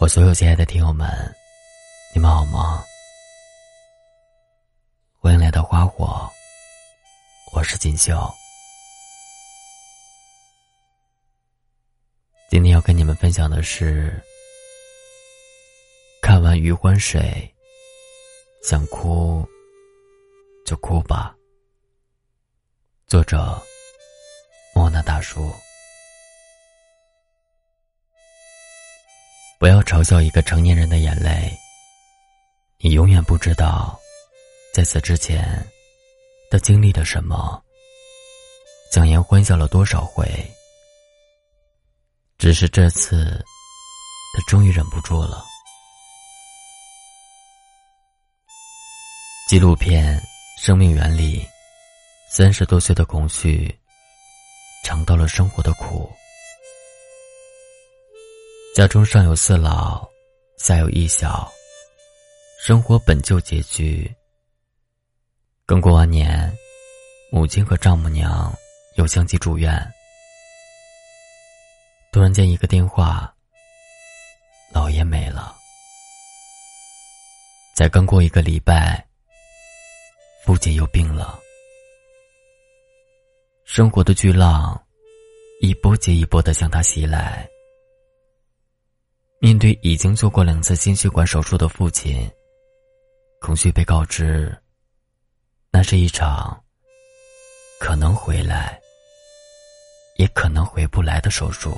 我所有亲爱的听友们，你们好吗？欢迎来到花火，我是锦绣。今天要跟你们分享的是，看完余欢水，想哭就哭吧。作者莫那大叔。不要嘲笑一个成年人的眼泪，你永远不知道在此之前他经历了什么，强颜欢笑了多少回。只是这次他终于忍不住了。纪录片《生命原理》，30多岁的孔旭尝到了生活的苦。家中上有四老，下有一小，生活本就拮据。刚过完年，母亲和丈母娘又相继住院。突然间一个电话，姥爷没了。才刚过一个礼拜，父亲又病了。生活的巨浪一波接一波地向他袭来。面对已经做过2次心血管手术的父亲，孔旭被告知，那是一场可能回来，也可能回不来的手术。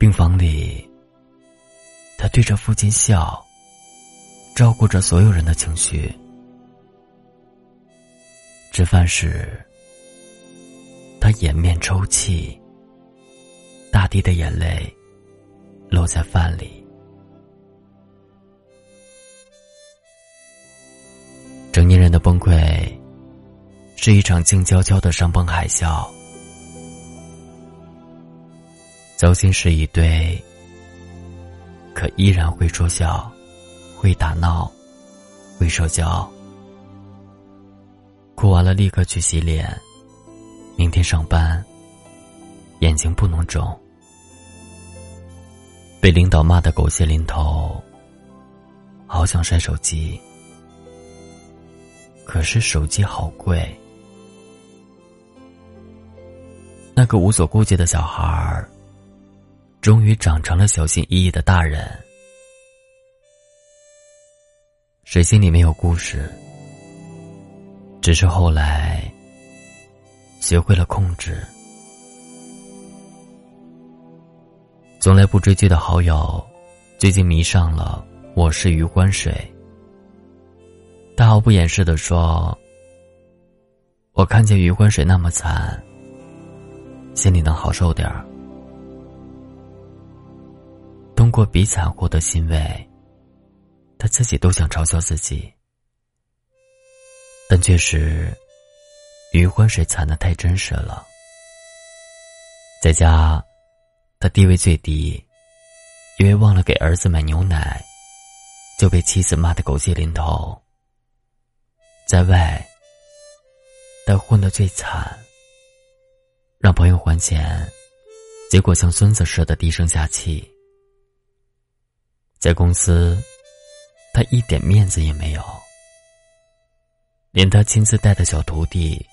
病房里，他对着父亲笑，照顾着所有人的情绪。吃饭时，他掩面抽泣，大滴的眼泪落在饭里。成年人的崩溃是一场静悄悄的山崩海啸，糟心事一堆，可依然会说笑，会打闹，会社交。哭完了立刻去洗脸，明天上班，眼睛不能肿。被领导骂得狗血淋头，好想摔手机，可是手机好贵。那个无所顾忌的小孩，终于长成了小心翼翼的大人。谁心里没有故事，只是后来学会了控制。从来不追剧的好友，最近迷上了《我是余欢水》。他毫不掩饰地说，我看见余欢水那么惨，心里能好受点儿。通过比惨获得欣慰，他自己都想嘲笑自己。但确实，余欢水惨得太真实了。在家他地位最低，因为忘了给儿子买牛奶，就被妻子骂得狗血淋头。在外他混得最惨，让朋友还钱，结果像孙子似的低声下气。在公司他一点面子也没有，连他亲自带的小徒弟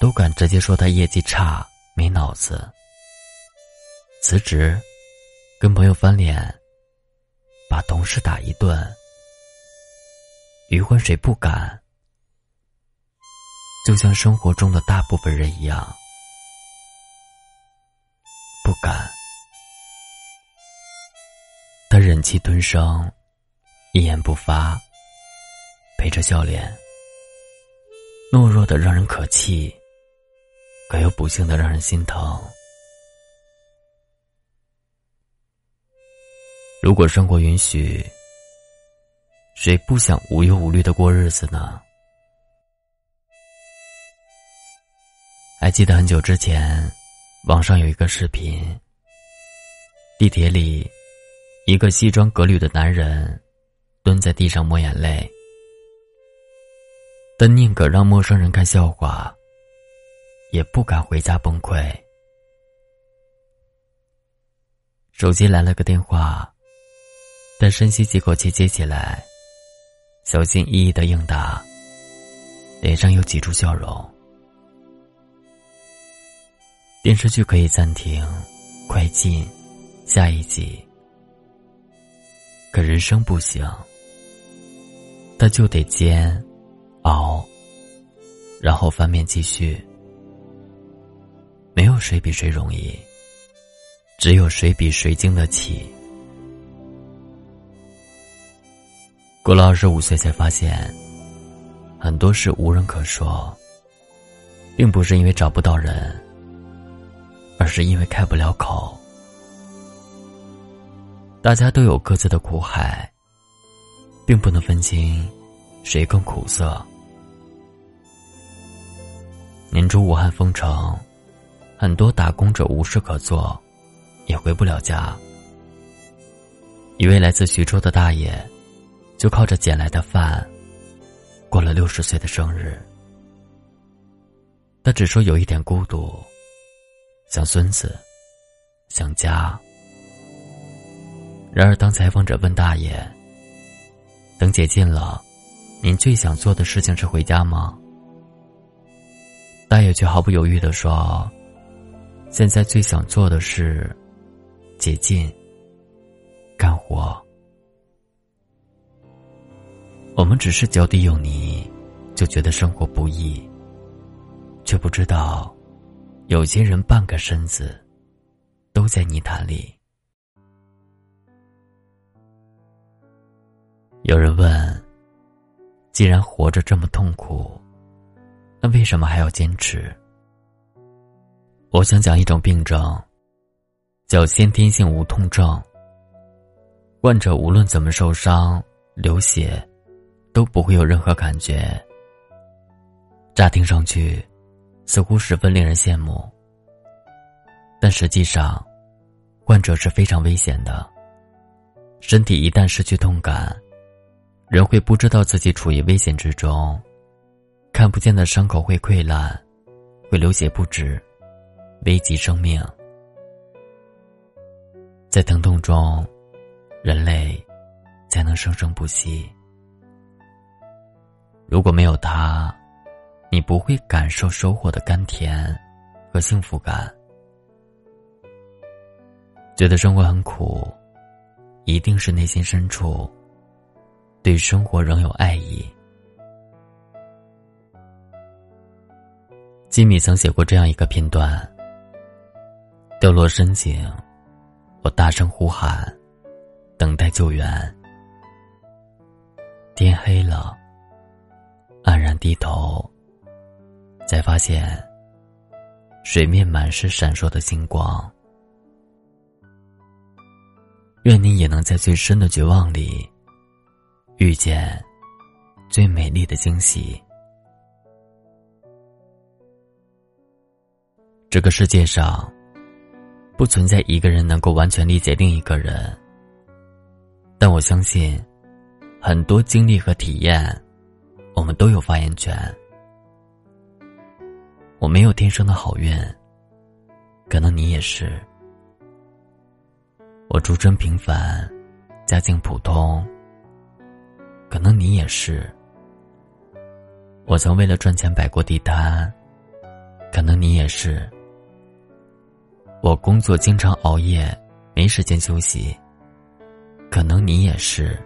都敢直接说他业绩差，没脑子。辞职，跟朋友翻脸，把同事打一顿。余欢水不敢，就像生活中的大部分人一样，不敢。他忍气吞声，一言不发，陪着笑脸。懦弱的让人可气，可又不幸的让人心疼。如果生活允许，谁不想无忧无虑的过日子呢？还记得很久之前，网上有一个视频，地铁里一个西装革履的男人蹲在地上抹眼泪，但宁可让陌生人看笑话，也不敢回家崩溃。手机来了个电话，他深吸几口气接起来，小心翼翼地应答，脸上又挤出笑容。电视剧可以暂停，快进下一集，可人生不行，他就得煎熬，然后翻面继续。没有谁比谁容易，只有谁比谁经得起。过了25岁才发现，很多事无人可说，并不是因为找不到人，而是因为开不了口。大家都有各自的苦海，并不能分清谁更苦涩。年初武汉封城，很多打工者无事可做，也回不了家。一位来自徐州的大爷就靠着捡来的饭过了60岁的生日。他只说有一点孤独，想孙子，想家。然而当采访者问大爷，等解禁了，您最想做的事情是回家吗？大爷却毫不犹豫地说，现在最想做的是解禁干活。我们只是脚底有泥，就觉得生活不易，却不知道有些人半个身子都在泥潭里。有人问，既然活着这么痛苦，那为什么还要坚持？我想讲一种病症，叫先天性无痛症。患者无论怎么受伤流血都不会有任何感觉，乍听上去似乎十分令人羡慕，但实际上患者是非常危险的。身体一旦失去痛感，人会不知道自己处于危险之中，看不见的伤口会溃烂，会流血不止，危及生命。在疼痛中，人类才能生生不息。如果没有它，你不会感受收获的甘甜和幸福感。觉得生活很苦，一定是内心深处对生活仍有爱意。吉米曾写过这样一个片段，掉落深井，我大声呼喊，等待救援。天黑了，黯然低头，才发现水面满是闪烁的星光。愿你也能在最深的绝望里遇见最美丽的惊喜。这个世界上不存在一个人能够完全理解另一个人，但我相信很多经历和体验我们都有发言权。我没有天生的好运，可能你也是。我出身平凡，家境普通，可能你也是。我曾为了赚钱摆过地摊，可能你也是。我工作经常熬夜，没时间休息，可能你也是。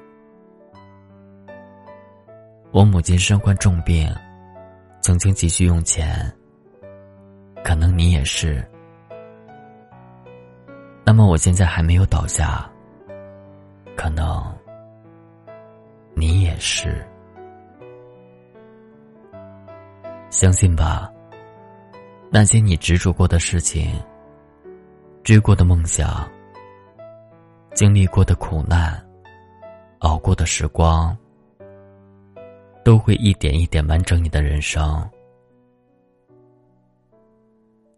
我母亲身患重病，曾经急需用钱，可能你也是。那么我现在还没有倒下，可能你也是。相信吧，那些你执着过的事情，追过的梦想，经历过的苦难，熬过的时光，都会一点一点完整你的人生。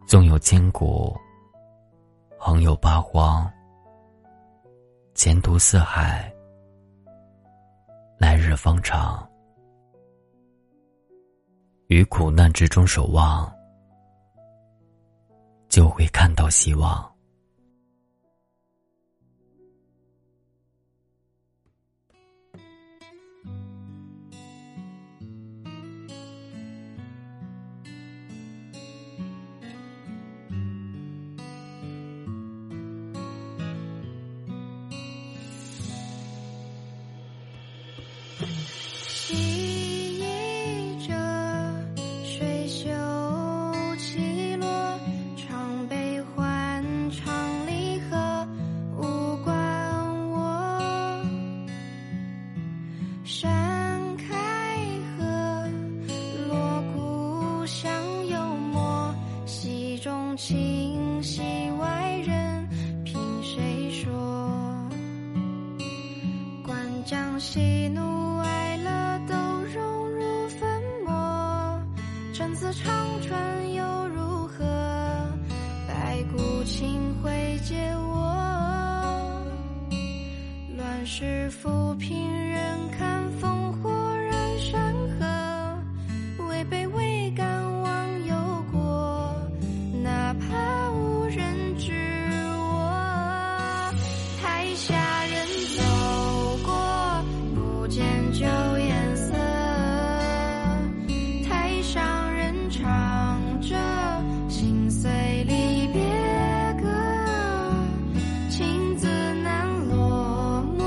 纵有千古，横有八荒，前途似海，来日方长。于苦难之中守望，就会看到希望。喜怒哀乐都融入粉末，陈词长传又如何，白骨青灰皆我。乱世浮萍人看烽火燃山河，违背未敢忘忧国，哪怕无人知我。台下人走过，不见旧颜色，台上人唱着心碎离别歌，情字难落寞，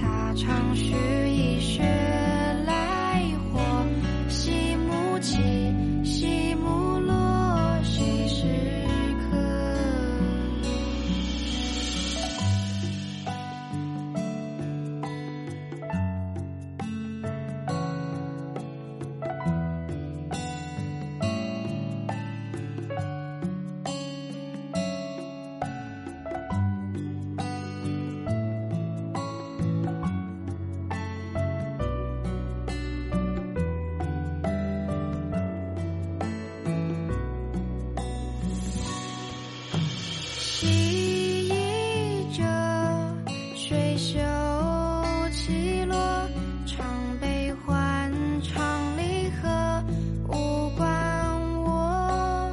他常须一雪来火，夕暮起，夕暮落，谁是记忆者水袖起落，常悲欢常离合无关我。